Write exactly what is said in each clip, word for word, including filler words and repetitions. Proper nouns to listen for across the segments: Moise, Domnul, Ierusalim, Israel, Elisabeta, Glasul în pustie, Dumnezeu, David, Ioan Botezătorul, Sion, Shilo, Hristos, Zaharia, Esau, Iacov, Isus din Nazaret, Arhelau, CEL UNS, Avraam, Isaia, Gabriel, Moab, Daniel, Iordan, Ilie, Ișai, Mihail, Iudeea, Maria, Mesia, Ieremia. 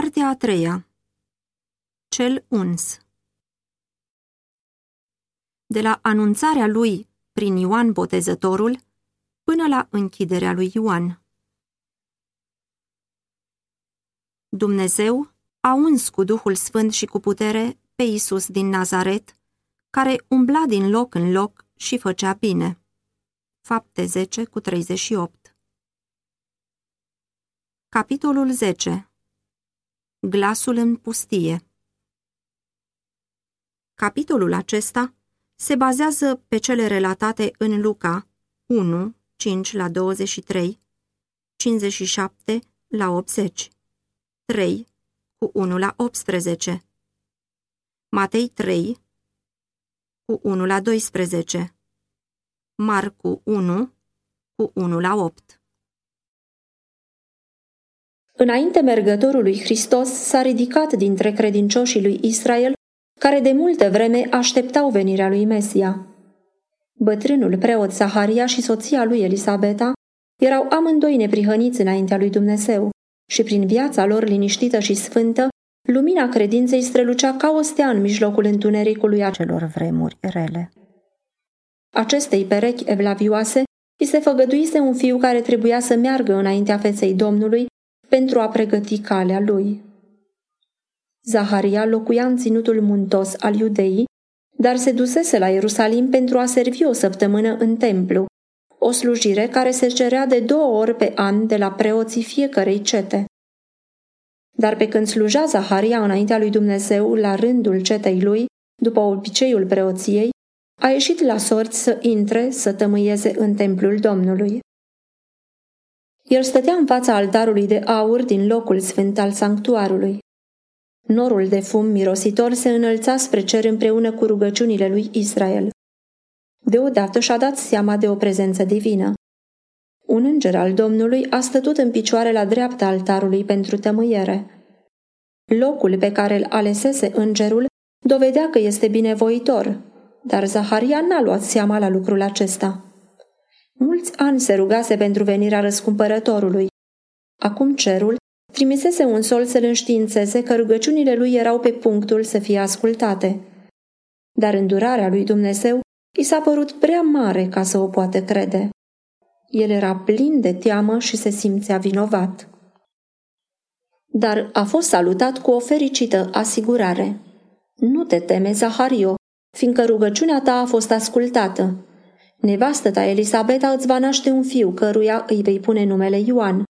Partea a treia. Cel uns. De la anunțarea lui prin Ioan Botezătorul până la închiderea lui Ioan. Dumnezeu a uns cu Duhul Sfânt și cu putere pe Isus din Nazaret, care umbla din loc în loc și făcea bine. Fapte zece cu treizeci și opt. Capitolul zece. Glasul în pustie. Capitolul acesta se bazează pe cele relatate în Luca unu, cinci la douăzeci și trei, cincizeci și șapte la optzeci, trei, cu unu la optsprezece, Matei trei, cu unu la doisprezece, Marcu unu, cu unu la opt. Înainte mergătorului Hristos s-a ridicat dintre credincioșii lui Israel, care de multe vreme așteptau venirea lui Mesia. Bătrânul preot Zaharia și soția lui Elisabeta erau amândoi neprihăniți înaintea lui Dumnezeu și prin viața lor liniștită și sfântă, lumina credinței strălucea ca o stea în mijlocul întunericului acelor vremuri rele. Acestei perechi evlavioase îi se făgăduise un fiu care trebuia să meargă înaintea feței Domnului pentru a pregăti calea lui. Zaharia locuia în ținutul muntos al Iudeii, dar se dusese la Ierusalim pentru a servi o săptămână în templu, o slujire care se cerea de două ori pe an de la preoții fiecărei cete. Dar pe când sluja Zaharia înaintea lui Dumnezeu la rândul cetei lui, după obiceiul preoției, a ieșit la sorți să intre să tămâieze în templul Domnului. El stătea în fața altarului de aur din locul sfânt al sanctuarului. Norul de fum mirositor se înălța spre cer împreună cu rugăciunile lui Israel. Deodată și-a dat seama de o prezență divină. Un înger al Domnului a stătut în picioare la dreapta altarului pentru tămâiere. Locul pe care îl alesese îngerul dovedea că este binevoitor, dar Zaharia n-a luat seama la lucrul acesta. Mulți ani se rugase pentru venirea răscumpărătorului. Acum cerul trimisese un sol să-l înștiințeze că rugăciunile lui erau pe punctul să fie ascultate. Dar îndurarea lui Dumnezeu i s-a părut prea mare ca să o poată crede. El era plin de teamă și se simțea vinovat. Dar a fost salutat cu o fericită asigurare. Nu te teme, Zahario, fiindcă rugăciunea ta a fost ascultată. Nevastă ta Elisabeta îți va naște un fiu căruia îi vei pune numele Ioan.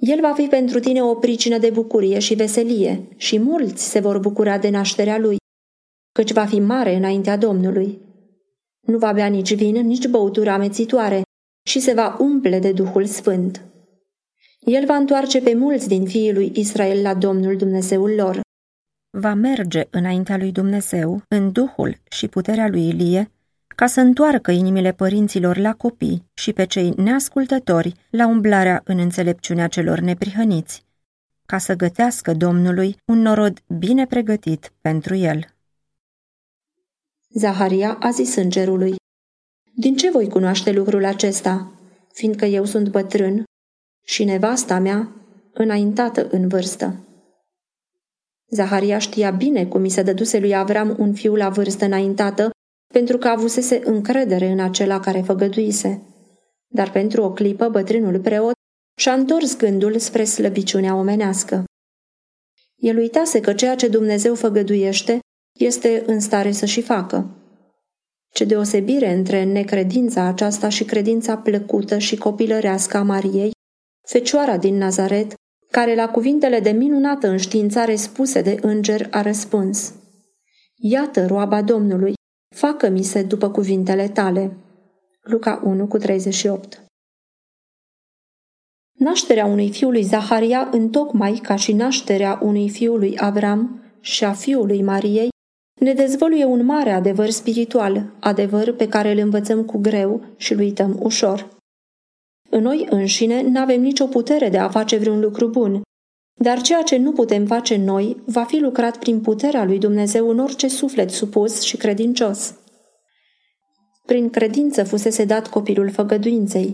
El va fi pentru tine o pricină de bucurie și veselie și mulți se vor bucura de nașterea lui, căci va fi mare înaintea Domnului. Nu va bea nici vin, nici băutură amețitoare și se va umple de Duhul Sfânt. El va întoarce pe mulți din fiii lui Israel la Domnul Dumnezeul lor. Va merge înaintea lui Dumnezeu în Duhul și puterea lui Ilie, ca să întoarcă inimile părinților la copii și pe cei neascultători la umblarea în înțelepciunea celor neprihăniți, ca să gătească Domnului un norod bine pregătit pentru el. Zaharia a zis îngerului: Din ce voi cunoaște lucrul acesta, fiindcă eu sunt bătrân și nevasta mea înaintată în vârstă? Zaharia știa bine cum i se dăduse lui Avraam un fiu la vârstă înaintată, pentru că avusese încredere în acela care făgăduise. Dar pentru o clipă bătrânul preot și-a întors gândul spre slăbiciunea omenească. El uitase că ceea ce Dumnezeu făgăduiește este în stare să și facă. Ce deosebire între necredința aceasta și credința plăcută și copilărească a Mariei, Fecioara din Nazaret, care la cuvintele de minunată înștiințare spuse de înger a răspuns: Iată roaba Domnului, facă-mi se după cuvintele tale. Luca unu cu treizeci și opt. Nașterea unui fiu lui Zaharia, întocmai ca și nașterea unui fiu lui Avraam și a fiului Mariei, ne dezvăluie un mare adevăr spiritual, adevăr pe care îl învățăm cu greu și îl uităm ușor. În noi înșine n-avem nicio putere de a face vreun lucru bun, dar ceea ce nu putem face noi va fi lucrat prin puterea lui Dumnezeu în orice suflet supus și credincios. Prin credință fusese dat copilul făgăduinței.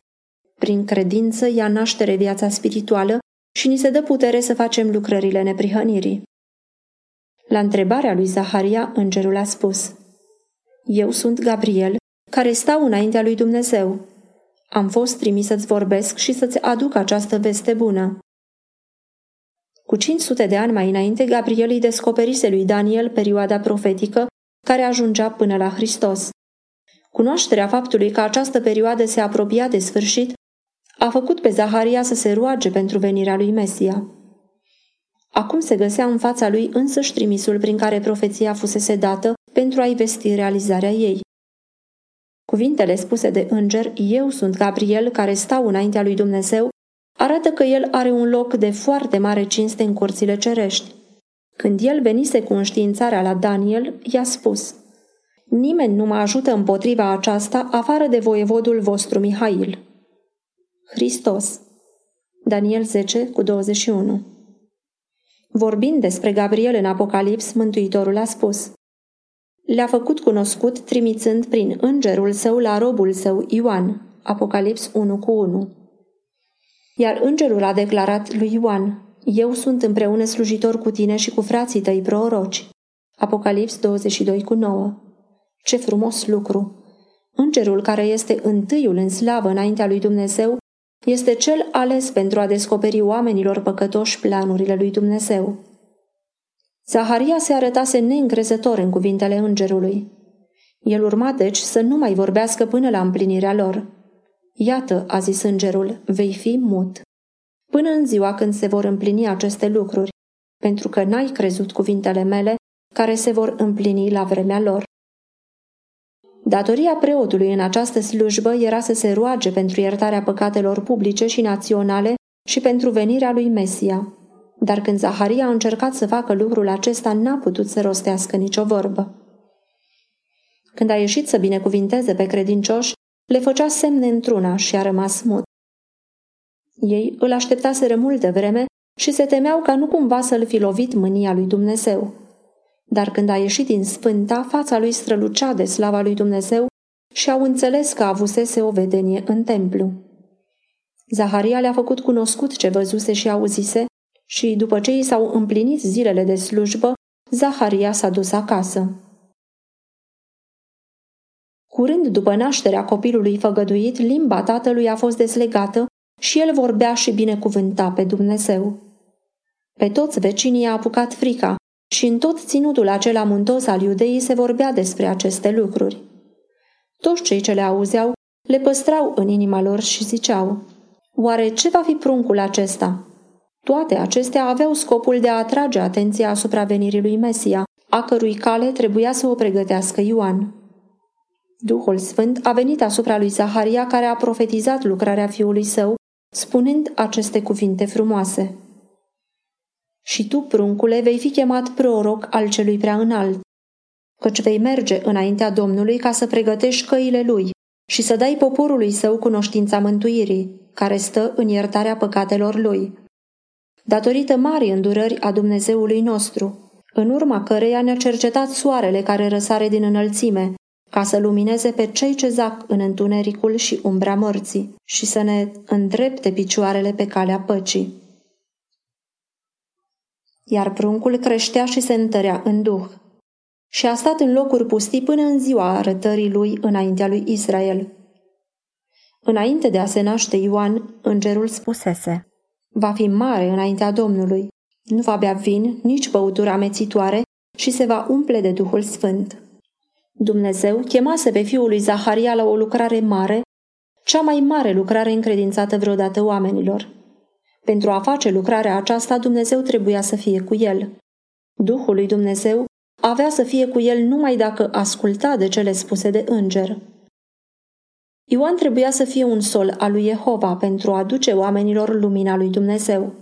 Prin credință ia naștere viața spirituală și ni se dă putere să facem lucrările neprihănirii. La întrebarea lui Zaharia, îngerul a spus: Eu sunt Gabriel, care stau înaintea lui Dumnezeu. Am fost trimis să-ți vorbesc și să-ți aduc această veste bună. Cu cinci sute de ani mai înainte, Gabriel îi descoperise lui Daniel perioada profetică care ajungea până la Hristos. Cunoașterea faptului că această perioadă se apropia de sfârșit a făcut pe Zaharia să se roage pentru venirea lui Mesia. Acum se găsea în fața lui însăși trimisul prin care profeția fusese dată pentru a-i vesti realizarea ei. Cuvintele spuse de înger, eu sunt Gabriel care stau înaintea lui Dumnezeu, arată că el are un loc de foarte mare cinste în curțile cerești. Când el venise cu înștiințarea la Daniel, i-a spus: Nimeni nu mă ajută împotriva aceasta afară de voievodul vostru Mihail. Hristos. Daniel zece, cu douăzeci și unu. Vorbind despre Gabriel în Apocalips, Mântuitorul a spus: Le-a făcut cunoscut trimițând prin îngerul său la robul său Ioan. Apocalips unu cu unu. Iar îngerul a declarat lui Ioan: Eu sunt împreună slujitor cu tine și cu frații tăi proroci. Apocalips douăzeci și doi cu nouă. Ce frumos lucru! Îngerul care este întâiul în slavă înaintea lui Dumnezeu este cel ales pentru a descoperi oamenilor păcătoși planurile lui Dumnezeu. Zaharia se arătase neîncrezător în cuvintele îngerului. El urma deci să nu mai vorbească până la împlinirea lor. Iată, a zis îngerul, vei fi mut până în ziua când se vor împlini aceste lucruri, pentru că n-ai crezut cuvintele mele care se vor împlini la vremea lor. Datoria preotului în această slujbă era să se roage pentru iertarea păcatelor publice și naționale și pentru venirea lui Mesia. Dar când Zaharia a încercat să facă lucrul acesta, n-a putut să rostească nicio vorbă. Când a ieșit să binecuvinteze pe credincioși, le făcea semne într-una și a rămas mut. Ei îl așteptaseră multă vreme și se temeau ca nu cumva să-l fi lovit mânia lui Dumnezeu. Dar când a ieșit din Sfânta, fața lui strălucea de slava lui Dumnezeu și au înțeles că avusese o vedenie în templu. Zaharia le-a făcut cunoscut ce văzuse și auzise și, după ce i s-au împlinit zilele de slujbă, Zaharia s-a dus acasă. Curând după nașterea copilului făgăduit, limba tatălui a fost deslegată și el vorbea și binecuvânta pe Dumnezeu. Pe toți vecinii a apucat frica și în tot ținutul acela muntos al Iudeii se vorbea despre aceste lucruri. Toți cei ce le auzeau le păstrau în inima lor și ziceau: Oare ce va fi pruncul acesta? Toate acestea aveau scopul de a atrage atenția asupra venirii lui Mesia, a cărui cale trebuia să o pregătească Ioan. Duhul Sfânt a venit asupra lui Zaharia, care a profetizat lucrarea fiului său, spunând aceste cuvinte frumoase: Și tu, pruncule, vei fi chemat proroc al celui prea înalt, căci vei merge înaintea Domnului ca să pregătești căile lui și să dai poporului său cunoștința mântuirii, care stă în iertarea păcatelor lui, datorită marii îndurări a Dumnezeului nostru, în urma căreia ne-a cercetat soarele care răsare din înălțime, ca să lumineze pe cei ce zac în întunericul și umbra morții și să ne îndrepte picioarele pe calea păcii. Iar pruncul creștea și se întărea în duh și a stat în locuri pustii până în ziua arătării lui înaintea lui Israel. Înainte de a se naște Ioan, îngerul spusese: Va fi mare înaintea Domnului, nu va bea vin, nici băuturi amețitoare și se va umple de Duhul Sfânt. Dumnezeu chemase pe fiul lui Zaharia la o lucrare mare, cea mai mare lucrare încredințată vreodată oamenilor. Pentru a face lucrarea aceasta, Dumnezeu trebuia să fie cu el. Duhul lui Dumnezeu avea să fie cu el numai dacă asculta de cele spuse de înger. Ioan trebuia să fie un sol al lui Jehova pentru a aduce oamenilor lumina lui Dumnezeu.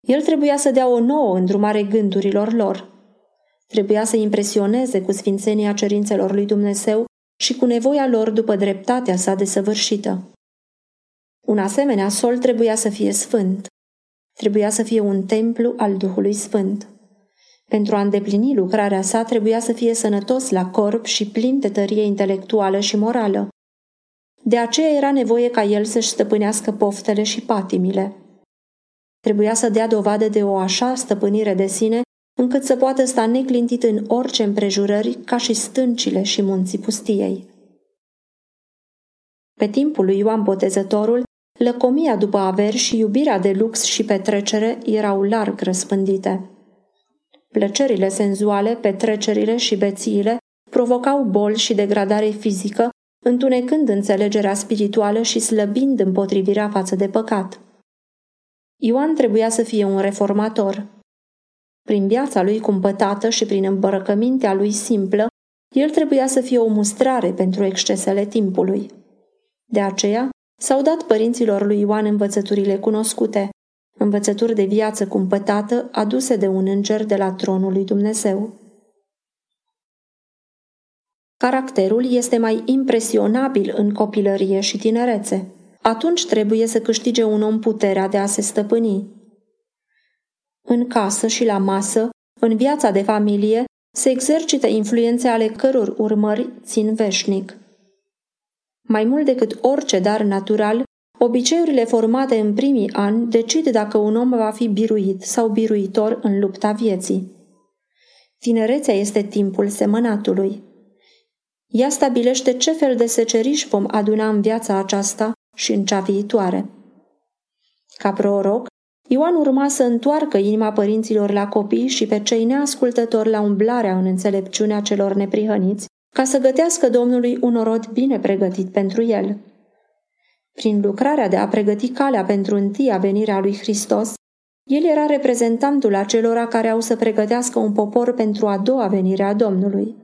El trebuia să dea o nouă îndrumare gândurilor lor. Trebuia să impresioneze cu sfințenia cerințelor lui Dumnezeu și cu nevoia lor după dreptatea sa desăvârșită. Un asemenea sol trebuia să fie sfânt. Trebuia să fie un templu al Duhului Sfânt. Pentru a îndeplini lucrarea sa, trebuia să fie sănătos la corp și plin de tărie intelectuală și morală. De aceea era nevoie ca el să-și stăpânească poftele și patimile. Trebuia să dea dovadă de o așa stăpânire de sine, încât să poată sta neclintit în orice împrejurări, ca și stâncile și munții pustiei. Pe timpul lui Ioan Botezătorul, lăcomia după averi și iubirea de lux și petrecere erau larg răspândite. Plăcerile senzuale, petrecerile și bețiile provocau boli și degradare fizică, întunecând înțelegerea spirituală și slăbind împotrivirea față de păcat. Ioan trebuia să fie un reformator. Prin viața lui cumpătată și prin îmbărăcămintea lui simplă, el trebuia să fie o mustrare pentru excesele timpului. De aceea, s-au dat părinților lui Ioan învățăturile cunoscute, învățături de viață cumpătată aduse de un înger de la tronul lui Dumnezeu. Caracterul este mai impresionabil în copilărie și tinerețe. Atunci trebuie să câștige un om puterea de a se stăpâni. În casă și la masă, în viața de familie, se exercită influențe ale căror urmări țin veșnic. Mai mult decât orice dar natural, obiceiurile formate în primii ani decid dacă un om va fi biruit sau biruitor în lupta vieții. Tinerețea este timpul semănatului. Ea stabilește ce fel de seceriș vom aduna în viața aceasta și în cea viitoare. Ca proroc, Ioan urma să întoarcă inima părinților la copii și pe cei neascultători la umblarea în înțelepciunea celor neprihăniți, ca să gătească Domnului un orod bine pregătit pentru el. Prin lucrarea de a pregăti calea pentru întâia venire a lui Hristos, el era reprezentantul acelora care au să pregătească un popor pentru a doua venire a Domnului.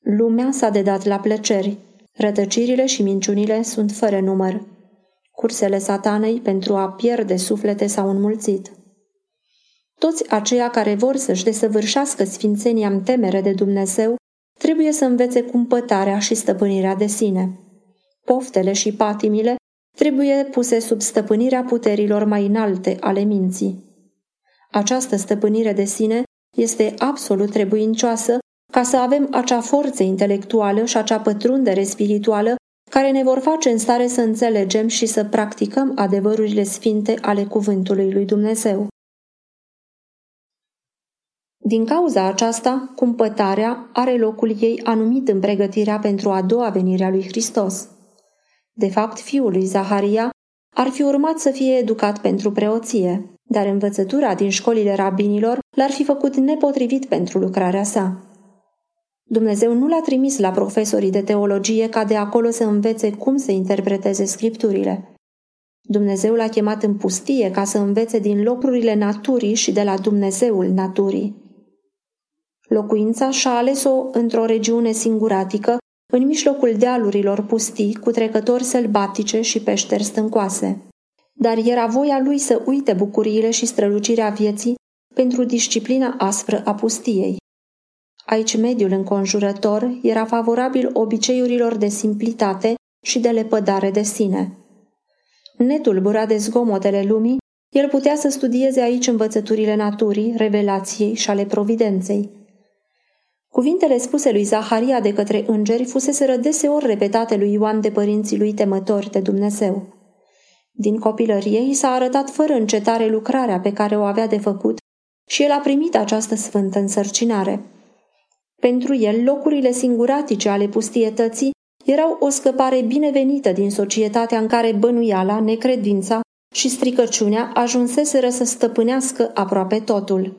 Lumea s-a dedat la plăceri, rătăcirile și minciunile sunt fără număr. Cursele satanei pentru a pierde suflete s-au înmulțit. Toți aceia care vor să-și desăvârșească sfințenia în temere de Dumnezeu trebuie să învețe cumpătarea și stăpânirea de sine. Poftele și patimile trebuie puse sub stăpânirea puterilor mai înalte ale minții. Această stăpânire de sine este absolut trebuincioasă ca să avem acea forță intelectuală și acea pătrundere spirituală care ne vor face în stare să înțelegem și să practicăm adevărurile sfinte ale cuvântului lui Dumnezeu. Din cauza aceasta, cumpătarea are locul ei anumit în pregătirea pentru a doua venire a lui Hristos. De fapt, fiul lui Zaharia ar fi urmat să fie educat pentru preoție, dar învățătura din școlile rabinilor l-ar fi făcut nepotrivit pentru lucrarea sa. Dumnezeu nu l-a trimis la profesorii de teologie ca de acolo să învețe cum să interpreteze scripturile. Dumnezeu l-a chemat în pustie ca să învețe din lucrurile naturii și de la Dumnezeul naturii. Locuința și-a ales-o într-o regiune singuratică, în mijlocul dealurilor pustii, cu trecători sălbatice și peșteri stâncoase. Dar era voia lui să uite bucuriile și strălucirea vieții pentru disciplina aspră a pustiei. Aici mediul înconjurător era favorabil obiceiurilor de simplitate și de lepădare de sine. Netulburat de zgomotele lumii, el putea să studieze aici învățăturile naturii, revelației și ale providenței. Cuvintele spuse lui Zaharia de către îngeri fuseseră deseori repetate lui Ioan de părinții lui temători de Dumnezeu. Din copilărie i s-a arătat fără încetare lucrarea pe care o avea de făcut și el a primit această sfântă însărcinare. Pentru el, locurile singuratice ale pustietății erau o scăpare binevenită din societatea în care bănuiala, necredința și stricăciunea ajunseseră să stăpânească aproape totul.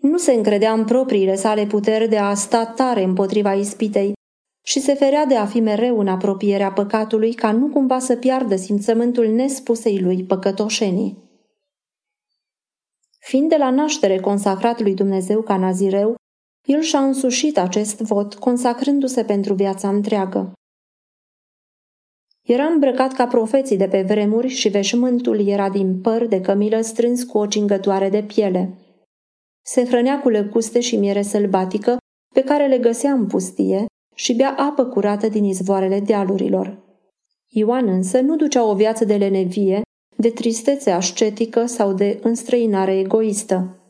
Nu se încredea în propriile sale puteri de a sta tare împotriva ispitei și se ferea de a fi mereu în apropierea păcatului ca nu cumva să piardă simțământul nespusei lui păcătoșenii. Fiind de la naștere consacrat lui Dumnezeu ca nazireu, el și-a însușit acest vot, consacrându-se pentru viața întreagă. Era îmbrăcat ca profeții de pe vremuri și veșmântul era din păr de cămilă strâns cu o cingătoare de piele. Se hrănea cu lăcuste și miere sălbatică, pe care le găsea în pustie, și bea apă curată din izvoarele dealurilor. Ioan însă nu ducea o viață de lenevie, de tristețe ascetică sau de înstrăinare egoistă.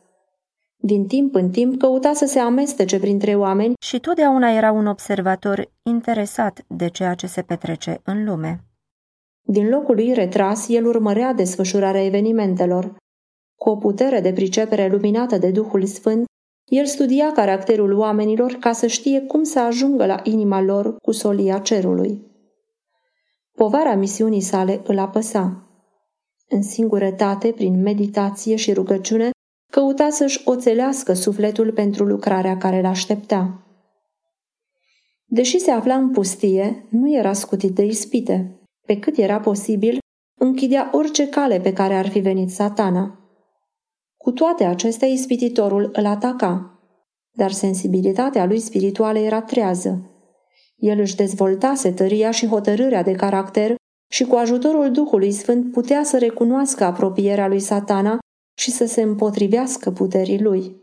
Din timp în timp căuta să se amestece printre oameni și totdeauna era un observator interesat de ceea ce se petrece în lume. Din locul lui retras, el urmărea desfășurarea evenimentelor. Cu o putere de pricepere luminată de Duhul Sfânt, el studia caracterul oamenilor ca să știe cum să ajungă la inima lor cu solia cerului. Povara misiunii sale îl apăsa. În singurătate, prin meditație și rugăciune, căuta să-și oțelească sufletul pentru lucrarea care l-aștepta. Deși se afla în pustie, nu era scutit de ispite. Pe cât era posibil, închidea orice cale pe care ar fi venit Satana. Cu toate acestea, ispititorul îl ataca, dar sensibilitatea lui spirituală era trează. El își dezvoltase tăria și hotărârea de caracter și cu ajutorul Duhului Sfânt putea să recunoască apropierea lui Satana și să se împotrivească puterii lui.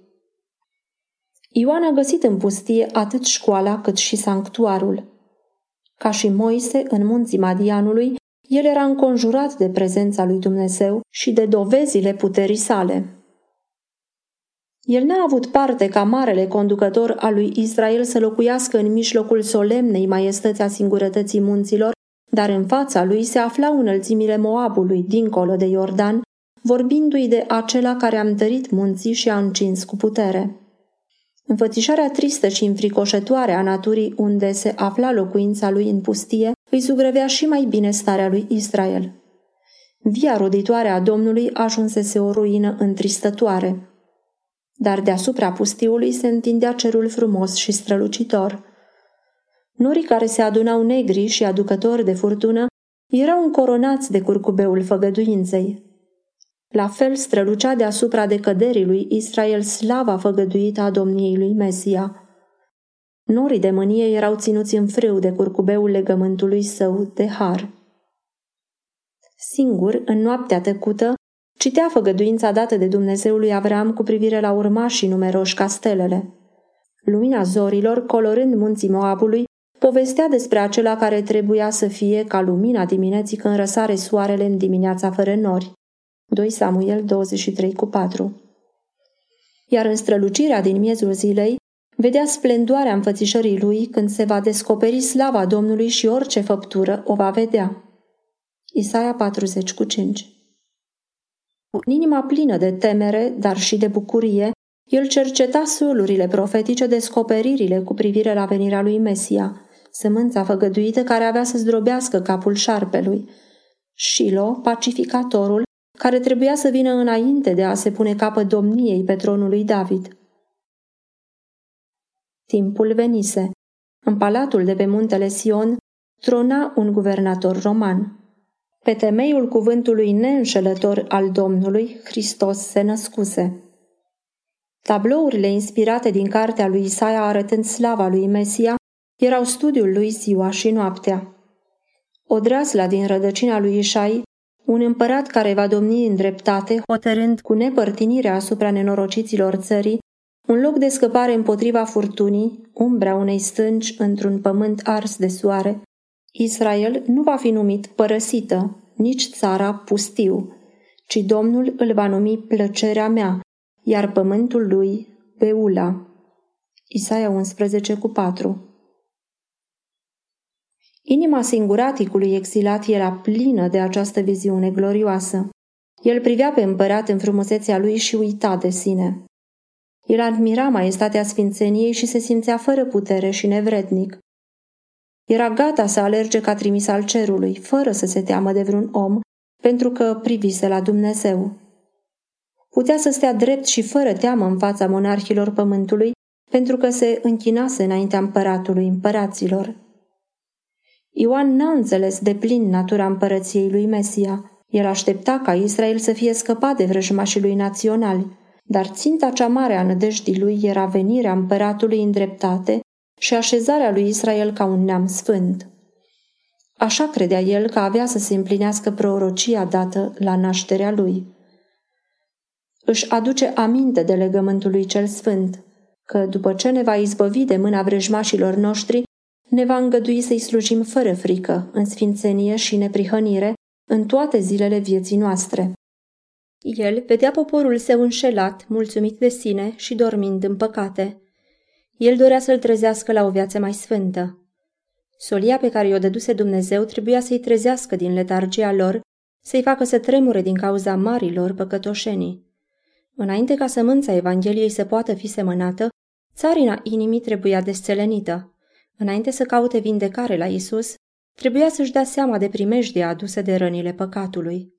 Ioan a găsit în pustie atât școala cât și sanctuarul. Ca și Moise în munții Madianului, el era înconjurat de prezența lui Dumnezeu și de dovezile puterii sale. El n-a avut parte ca marele conducător al lui Israel să locuiască în mijlocul solemnei maiestăți a singurătății munților, dar în fața lui se aflau înălțimile Moabului, dincolo de Iordan, vorbindu-i de acela care a întărit munții și a încins cu putere. Înfățișarea tristă și înfricoșătoare a naturii unde se afla locuința lui în pustie îi zugrăvea și mai bine starea lui Israel. Via roditoare a Domnului ajunsese o ruină întristătoare. Dar deasupra pustiului se întindea cerul frumos și strălucitor. Norii care se adunau negri și aducători de furtună erau încoronați de curcubeul făgăduinței. La fel strălucea deasupra decăderii lui Israel slava făgăduită a domniei lui Mesia. Norii de mânie erau ținuți în frâu de curcubeul legământului său de har. Singur, în noaptea tăcută, citea făgăduința dată de Dumnezeul lui Avraam cu privire la urmașii numeroși ca stelele. Lumina zorilor, colorând munții Moabului, povestea despre acela care trebuia să fie ca lumina dimineții când răsare soarele în dimineața fără nori. doi Samuel douăzeci și trei cu patru. Iar în strălucirea din miezul zilei, vedea splendoarea înfățișării lui când se va descoperi slava Domnului și orice făptură o va vedea. Isaia patruzeci cu cinci. Cu inima plină de temere, dar și de bucurie, el cerceta sulurile profetice, descoperirile cu privire la venirea lui Mesia, sămânța făgăduită care avea să zdrobească capul șarpelui, Shilo, pacificatorul, care trebuia să vină înainte de a se pune capăt domniei pe tronul lui David. Timpul venise. În palatul de pe muntele Sion trona un guvernator roman. Pe temeiul cuvântului neînșelător al Domnului, Hristos se născuse. Tablourile inspirate din cartea lui Isaia arătând slava lui Mesia erau studiul lui ziua și noaptea. Odrasla din rădăcina lui Ișai, un împărat care va domni în dreptate, hotărând cu nepărtinirea asupra nenorociților țării, un loc de scăpare împotriva furtunii, umbra unei stânci într-un pământ ars de soare, Israel nu va fi numit părăsită, nici țara pustiu, ci Domnul îl va numi plăcerea mea, iar pământul lui Beula. Isaia unsprezece cu patru. Inima singuraticului exilat era plină de această viziune glorioasă. El privea pe împărat în frumusețea lui și uita de sine. El admira maiestatea sfințeniei și se simțea fără putere și nevrednic. Era gata să alerge ca trimis al cerului, fără să se teamă de vreun om, pentru că privise la Dumnezeu. Putea să stea drept și fără teamă în fața monarhilor pământului, pentru că se închinase înaintea împăratului împăraților. Ioan n-a înțeles de plin natura împărăției lui Mesia. El aștepta ca Israel să fie scăpat de vrăjmașii lui naționali, dar ținta cea mare a nădejdii lui era venirea împăratului în dreptate și așezarea lui Israel ca un neam sfânt. Așa credea el că avea să se împlinească prorocia dată la nașterea lui. Își aduce aminte de legământul lui cel sfânt, că după ce ne va izbăvi de mâna vrăjmașilor noștri, ne va îngădui să-i slujim fără frică, în sfințenie și neprihănire, în toate zilele vieții noastre. El vedea poporul său înșelat, mulțumit de sine și dormind în păcate. El dorea să-l trezească la o viață mai sfântă. Solia pe care i-o dăduse Dumnezeu trebuia să-i trezească din letargia lor, să-i facă să tremure din cauza marilor păcătoșenii. Înainte ca sămânța Evangheliei să poată fi semănată, țarina inimii trebuia desțelenită. Înainte să caute vindecare la Isus, trebuia să-și dea seama de primejdia adusă de rănile păcatului.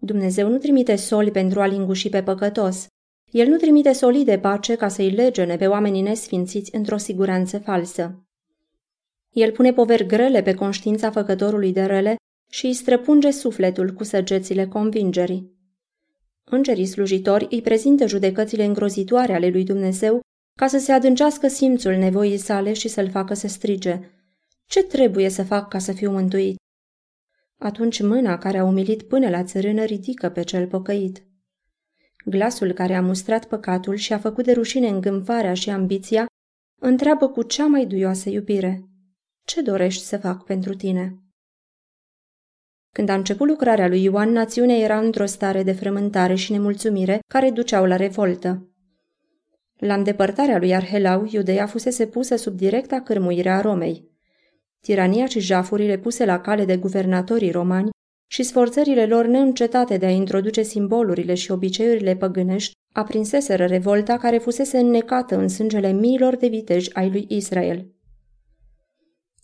Dumnezeu nu trimite soli pentru a linguși pe păcătos. El nu trimite solii de pace ca să-i legene pe oamenii nesfințiți într-o siguranță falsă. El pune poveri grele pe conștiința făcătorului de rele și îi străpunge sufletul cu săgețile convingerii. Îngerii slujitori îi prezintă judecățile îngrozitoare ale lui Dumnezeu ca să se adâncească simțul nevoii sale și să-l facă să strige: „Ce trebuie să fac ca să fiu mântuit?” Atunci mâna care a umilit până la țărână ridică pe cel păcăit. Glasul care a mustrat păcatul și a făcut de rușine îngânfarea și ambiția întreabă cu cea mai duioasă iubire: „Ce dorești să fac pentru tine?” Când a început lucrarea lui Ioan, națiunea era într-o stare de frământare și nemulțumire care duceau la revoltă. La îndepărtarea lui Arhelau, Iudeea fusese pusă sub directa cârmuire a Romei. Tirania și jafurile puse la cale de guvernatorii romani și sforțările lor neîncetate de a introduce simbolurile și obiceiurile păgânești aprinseseră revolta care fusese înnecată în sângele miilor de viteji ai lui Israel.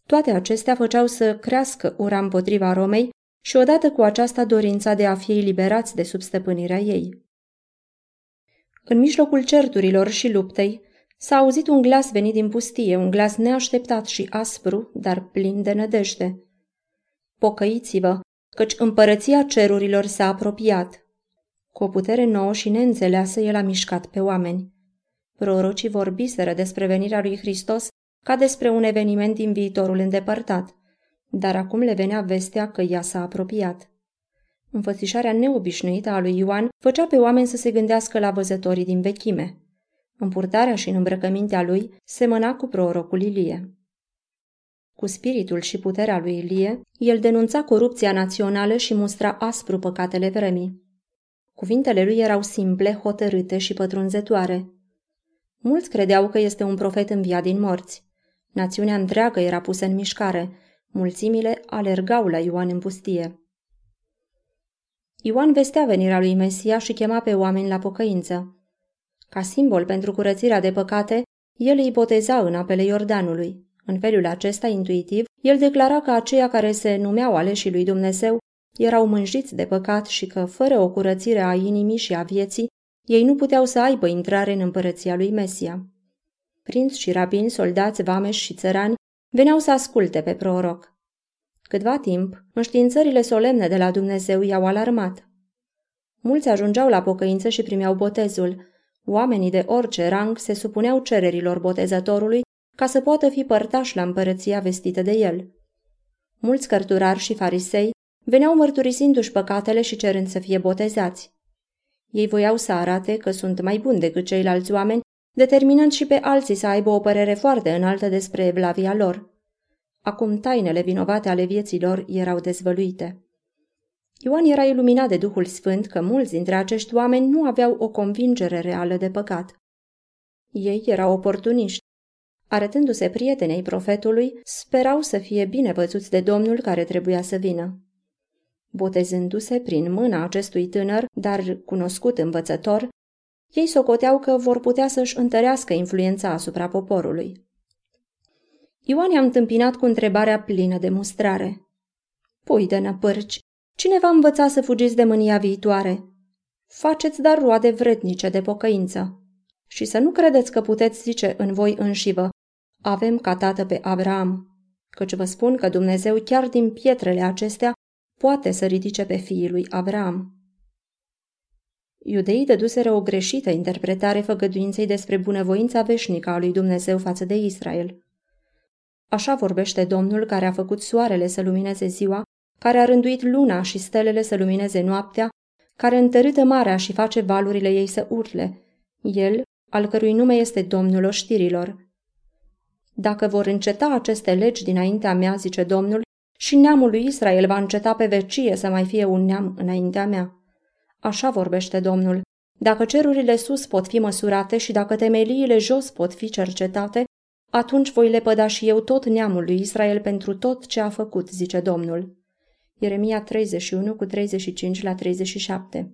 Toate acestea făceau să crească ura împotriva Romei și odată cu aceasta dorința de a fi eliberați de substăpânirea ei. În mijlocul certurilor și luptei s-a auzit un glas venit din pustie, un glas neașteptat și aspru, dar plin de nădejde: „Pocăiți-vă, căci împărăția cerurilor s-a apropiat.” Cu o putere nouă și neînțeleasă, el a mișcat pe oameni. Prorocii vorbiseră despre venirea lui Hristos ca despre un eveniment din viitorul îndepărtat, dar acum le venea vestea că ea s-a apropiat. Înfățișarea neobișnuită a lui Ioan făcea pe oameni să se gândească la văzătorii din vechime. Împurtarea și îmbrăcămintea lui semăna cu prorocul Ilie. Cu spiritul și puterea lui Ilie, el denunța corupția națională și mustra aspru păcatele vremii. Cuvintele lui erau simple, hotărâte și pătrunzătoare. Mulți credeau că este un profet înviat din morți. Națiunea întreagă era pusă în mișcare. Mulțimile alergau la Ioan în pustie. Ioan vestea venirea lui Mesia și chema pe oameni la pocăință. Ca simbol pentru curățirea de păcate, el îi boteza în apele Iordanului. În felul acesta, intuitiv, el declara că aceia care se numeau aleșii lui Dumnezeu erau mânjiți de păcat și că, fără o curățire a inimii și a vieții, ei nu puteau să aibă intrare în împărăția lui Mesia. Prinți și rabini, soldați, vameși și țărani veneau să asculte pe proroc. Câtva timp, înștiințările solemne de la Dumnezeu i-au alarmat. Mulți ajungeau la pocăință și primeau botezul. Oamenii de orice rang se supuneau cererilor botezătorului ca să poată fi părtași la împărăția vestită de el. Mulți cărturari și farisei veneau mărturisindu-și păcatele și cerând să fie botezați. Ei voiau să arate că sunt mai buni decât ceilalți oameni, determinând și pe alții să aibă o părere foarte înaltă despre evlavia lor. Acum tainele vinovate ale vieților erau dezvăluite. Ioan era iluminat de Duhul Sfânt că mulți dintre acești oameni nu aveau o convingere reală de păcat. Ei erau oportuniști. Arătându-se prietenei profetului, sperau să fie bine văzuți de Domnul care trebuia să vină. Botezându-se prin mâna acestui tânăr, dar cunoscut învățător, ei socoteau că vor putea să-și întărească influența asupra poporului. Ioan i-a întâmpinat cu întrebarea plină de mustrare: „Pui de năpârci, cine v-a învățat să fugiți de mânia viitoare? Faceți dar roade vrednice de pocăință. Și să nu credeți că puteți zice în voi înșivă: avem ca tată pe Avraam, căci vă spun că Dumnezeu chiar din pietrele acestea poate să ridice pe fiii lui Avraam.” Iudeii dăduseră o greșită interpretare făgăduinței despre bunăvoința veșnică a lui Dumnezeu față de Israel. Așa vorbește Domnul care a făcut soarele să lumineze ziua, care a rânduit luna și stelele să lumineze noaptea, care întărâtă marea și face valurile ei să urle, el, al cărui nume este Domnul oștirilor. „Dacă vor înceta aceste legi dinaintea mea, zice Domnul, și neamul lui Israel va înceta pe vecie să mai fie un neam înaintea mea. Așa vorbește Domnul: dacă cerurile sus pot fi măsurate și dacă temeliile jos pot fi cercetate, Atunci voi lepăda și eu tot neamul lui Israel pentru tot ce a făcut, zice Domnul. Ieremia treizeci și unu, cu treizeci și cinci la treizeci și șapte.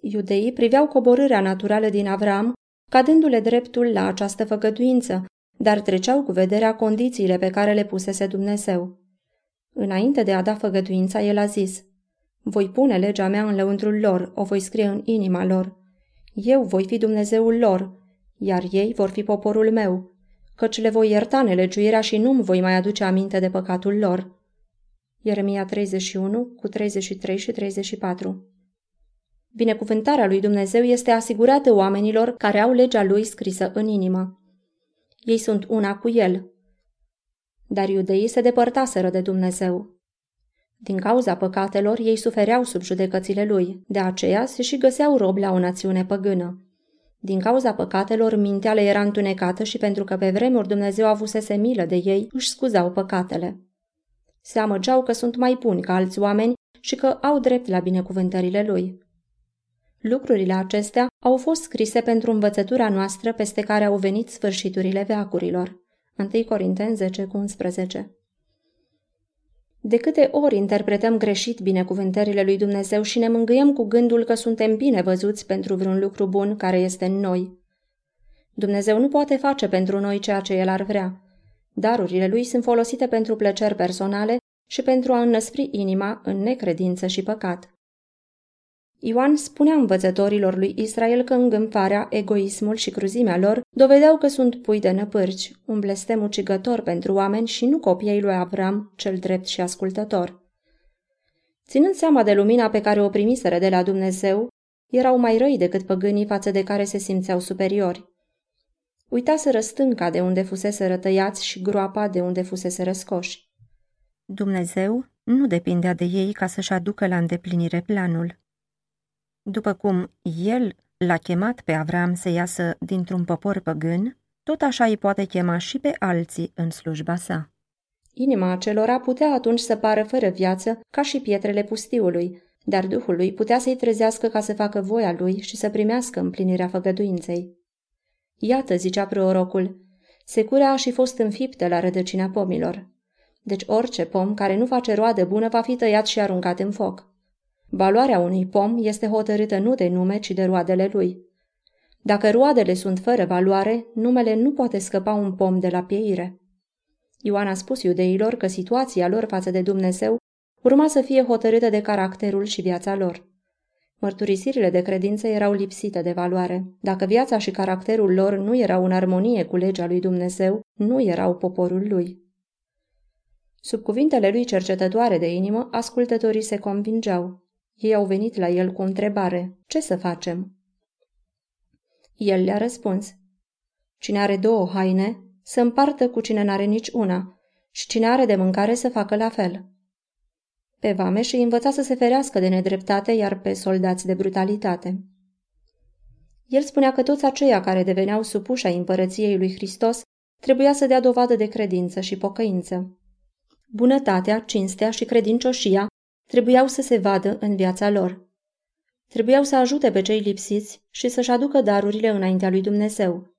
Iudeii priveau coborârea naturală din Avraam, cadându-le dreptul la această făgăduință, dar treceau cu vederea condițiile pe care le pusese Dumnezeu. Înainte de a da făgăduința, el a zis: voi pune legea mea în lăuntrul lor, o voi scrie în inima lor. Eu voi fi Dumnezeul lor, iar ei vor fi poporul meu, căci le voi ierta nelegiuirea și nu-mi voi mai aduce aminte de păcatul lor. Ieremia treizeci și unu, cu treizeci și trei și treizeci și patru. Binecuvântarea lui Dumnezeu este asigurată oamenilor care au legea lui scrisă în inimă. Ei sunt una cu el. Dar iudeii se depărtaseră de Dumnezeu. Din cauza păcatelor, ei sufereau sub judecățile lui, de aceea se și găseau robi la o națiune păgână. Din cauza păcatelor, mintea le era întunecată și pentru că pe vremuri Dumnezeu avusese milă de ei, își scuzau păcatele. Se amăgeau că sunt mai buni ca alți oameni și că au drept la binecuvântările lui. Lucrurile acestea au fost scrise pentru învățătura noastră peste care au venit sfârșiturile veacurilor. întâi Corinteni zece, unsprezece. De câte ori interpretăm greșit binecuvântările lui Dumnezeu și ne mângâiem cu gândul că suntem bine văzuți pentru vreun lucru bun care este în noi. Dumnezeu nu poate face pentru noi ceea ce El ar vrea. Darurile Lui sunt folosite pentru plăceri personale și pentru a înnăspri inima în necredință și păcat. Ioan spunea învățătorilor lui Israel că îngânfarea, egoismul și cruzimea lor dovedeau că sunt pui de năpârci, un blestem ucigător pentru oameni și nu copiii lui Avram, cel drept și ascultător. Ținând seama de lumina pe care o primiseră de la Dumnezeu, erau mai răi decât păgânii față de care se simțeau superiori. Uitaseră stânca de unde fuseseră tăiați și groapa de unde fuseseră scoși. Dumnezeu nu depindea de ei ca să-și aducă la îndeplinire planul. După cum el l-a chemat pe Avram să iasă dintr-un popor păgân, tot așa îi poate chema și pe alții în slujba sa. Inima acelora putea atunci să pară fără viață, ca și pietrele pustiului, dar Duhul lui putea să-i trezească ca să facă voia lui și să primească împlinirea făgăduinței. Iată, zicea prorocul, securea a și fost înfiptă la rădăcina pomilor. Deci orice pom care nu face roadă bună va fi tăiat și aruncat în foc. Valoarea unui pom este hotărâtă nu de nume, ci de roadele lui. Dacă roadele sunt fără valoare, numele nu poate scăpa un pom de la pieire. Ioan a spus iudeilor că situația lor față de Dumnezeu urma să fie hotărâtă de caracterul și viața lor. Mărturisirile de credință erau lipsite de valoare. Dacă viața și caracterul lor nu erau în armonie cu legea lui Dumnezeu, nu erau poporul lui. Sub cuvintele lui cercetătoare de inimă, ascultătorii se convingeau. Ei au venit la el cu o întrebare: ce să facem? El le-a răspuns: cine are două haine, să împartă cu cine n-are nici una, și cine are de mâncare să facă la fel. Pe vameși îi învăța să se ferească de nedreptate, iar pe soldați de brutalitate. El spunea că toți aceia care deveneau supuși ai împărăției lui Hristos trebuia să dea dovadă de credință și pocăință. Bunătatea, cinstea și credincioșia trebuiau să se vadă în viața lor. Trebuiau să ajute pe cei lipsiți și să-și aducă darurile înaintea lui Dumnezeu.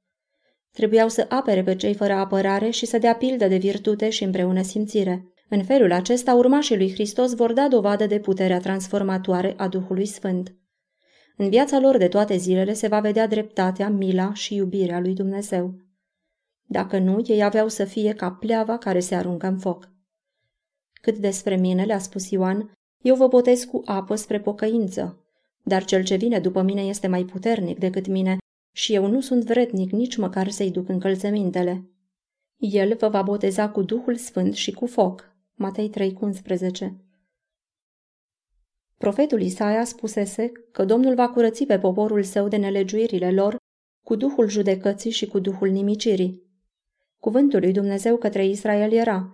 Trebuiau să apere pe cei fără apărare și să dea pildă de virtute și împreună simțire. În felul acesta, urmașii lui Hristos vor da dovadă de puterea transformatoare a Duhului Sfânt. În viața lor de toate zilele se va vedea dreptatea, mila și iubirea lui Dumnezeu. Dacă nu, ei aveau să fie ca pleava care se aruncă în foc. Cât despre mine, le-a spus Ioan, eu vă botez cu apă spre pocăință, dar cel ce vine după mine este mai puternic decât mine și eu nu sunt vrednic nici măcar să-i duc încălțămintele. El vă va boteza cu Duhul Sfânt și cu foc. Matei trei, unsprezece. Profetul Isaia spusese că Domnul va curăți pe poporul său de nelegiuirile lor cu Duhul judecății și cu Duhul nimicirii. Cuvântul lui Dumnezeu către Israel era: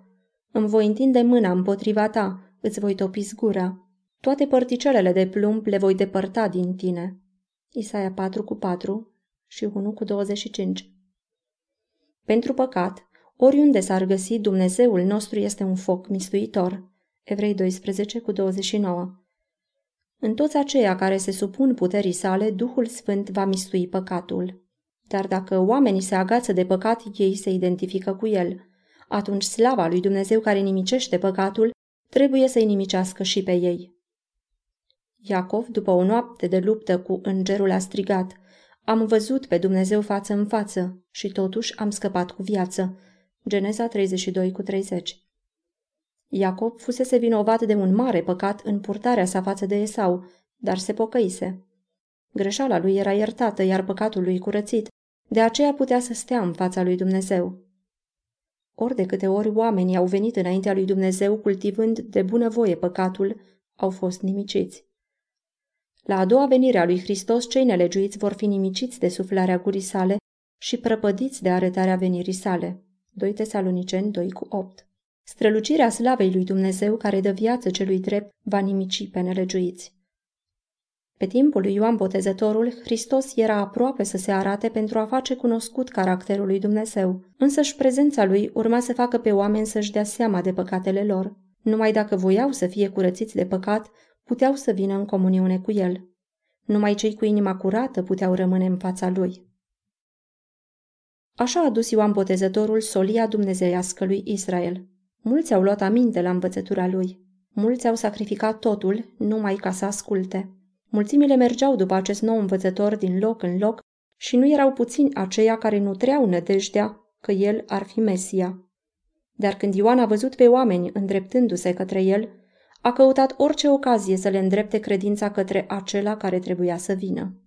îmi voi întinde mâna împotriva ta, îți voi topi gura. Toate părticelele de plumb le voi depărta din tine. Isaia patru, patru și unu, douăzeci și cinci. Pentru păcat, oriunde s-ar găsi, Dumnezeul nostru este un foc mistuitor. Evrei doisprezece, douăzeci și nouă. În toți aceia care se supun puterii sale, Duhul Sfânt va mistui păcatul. Dar dacă oamenii se agață de păcat, ei se identifică cu el. Atunci slava lui Dumnezeu care nimicește păcatul trebuie să-i nimicească și pe ei. Iacov, după o noapte de luptă cu îngerul, a strigat: Am văzut pe Dumnezeu față în față și totuși am scăpat cu viață. Geneza treizeci și doi cu treizeci. Iacov fusese vinovat de un mare păcat în purtarea sa față de Esau, dar se pocăise. Greșeala lui era iertată, iar păcatul lui curățit, de aceea putea să stea în fața lui Dumnezeu. Ori de câte ori oamenii au venit înaintea lui Dumnezeu cultivând de bunăvoie păcatul, au fost nimiciți. La a doua venire a lui Hristos, cei nelegiuiți vor fi nimiciți de suflarea gurii sale și prăpădiți de arătarea venirii sale. doi Tesaloniceni doi cu opt. Strălucirea slavei lui Dumnezeu care dă viață celui drept va nimici pe nelegiuiți. Pe timpul lui Ioan Botezătorul, Hristos era aproape să se arate pentru a face cunoscut caracterul lui Dumnezeu, însă și prezența lui urma să facă pe oameni să-și dea seama de păcatele lor. Numai dacă voiau să fie curățiți de păcat, puteau să vină în comuniune cu el. Numai cei cu inima curată puteau rămâne în fața lui. Așa a dus Ioan Botezătorul solia dumnezeiască lui Israel. Mulți au luat aminte la învățătura lui. Mulți au sacrificat totul numai ca să asculte. Mulțimile mergeau după acest nou învățător din loc în loc și nu erau puțini aceia care nutreau nădejdea că el ar fi Mesia. Dar când Ioan a văzut pe oameni îndreptându-se către el, a căutat orice ocazie să le îndrepte credința către acela care trebuia să vină.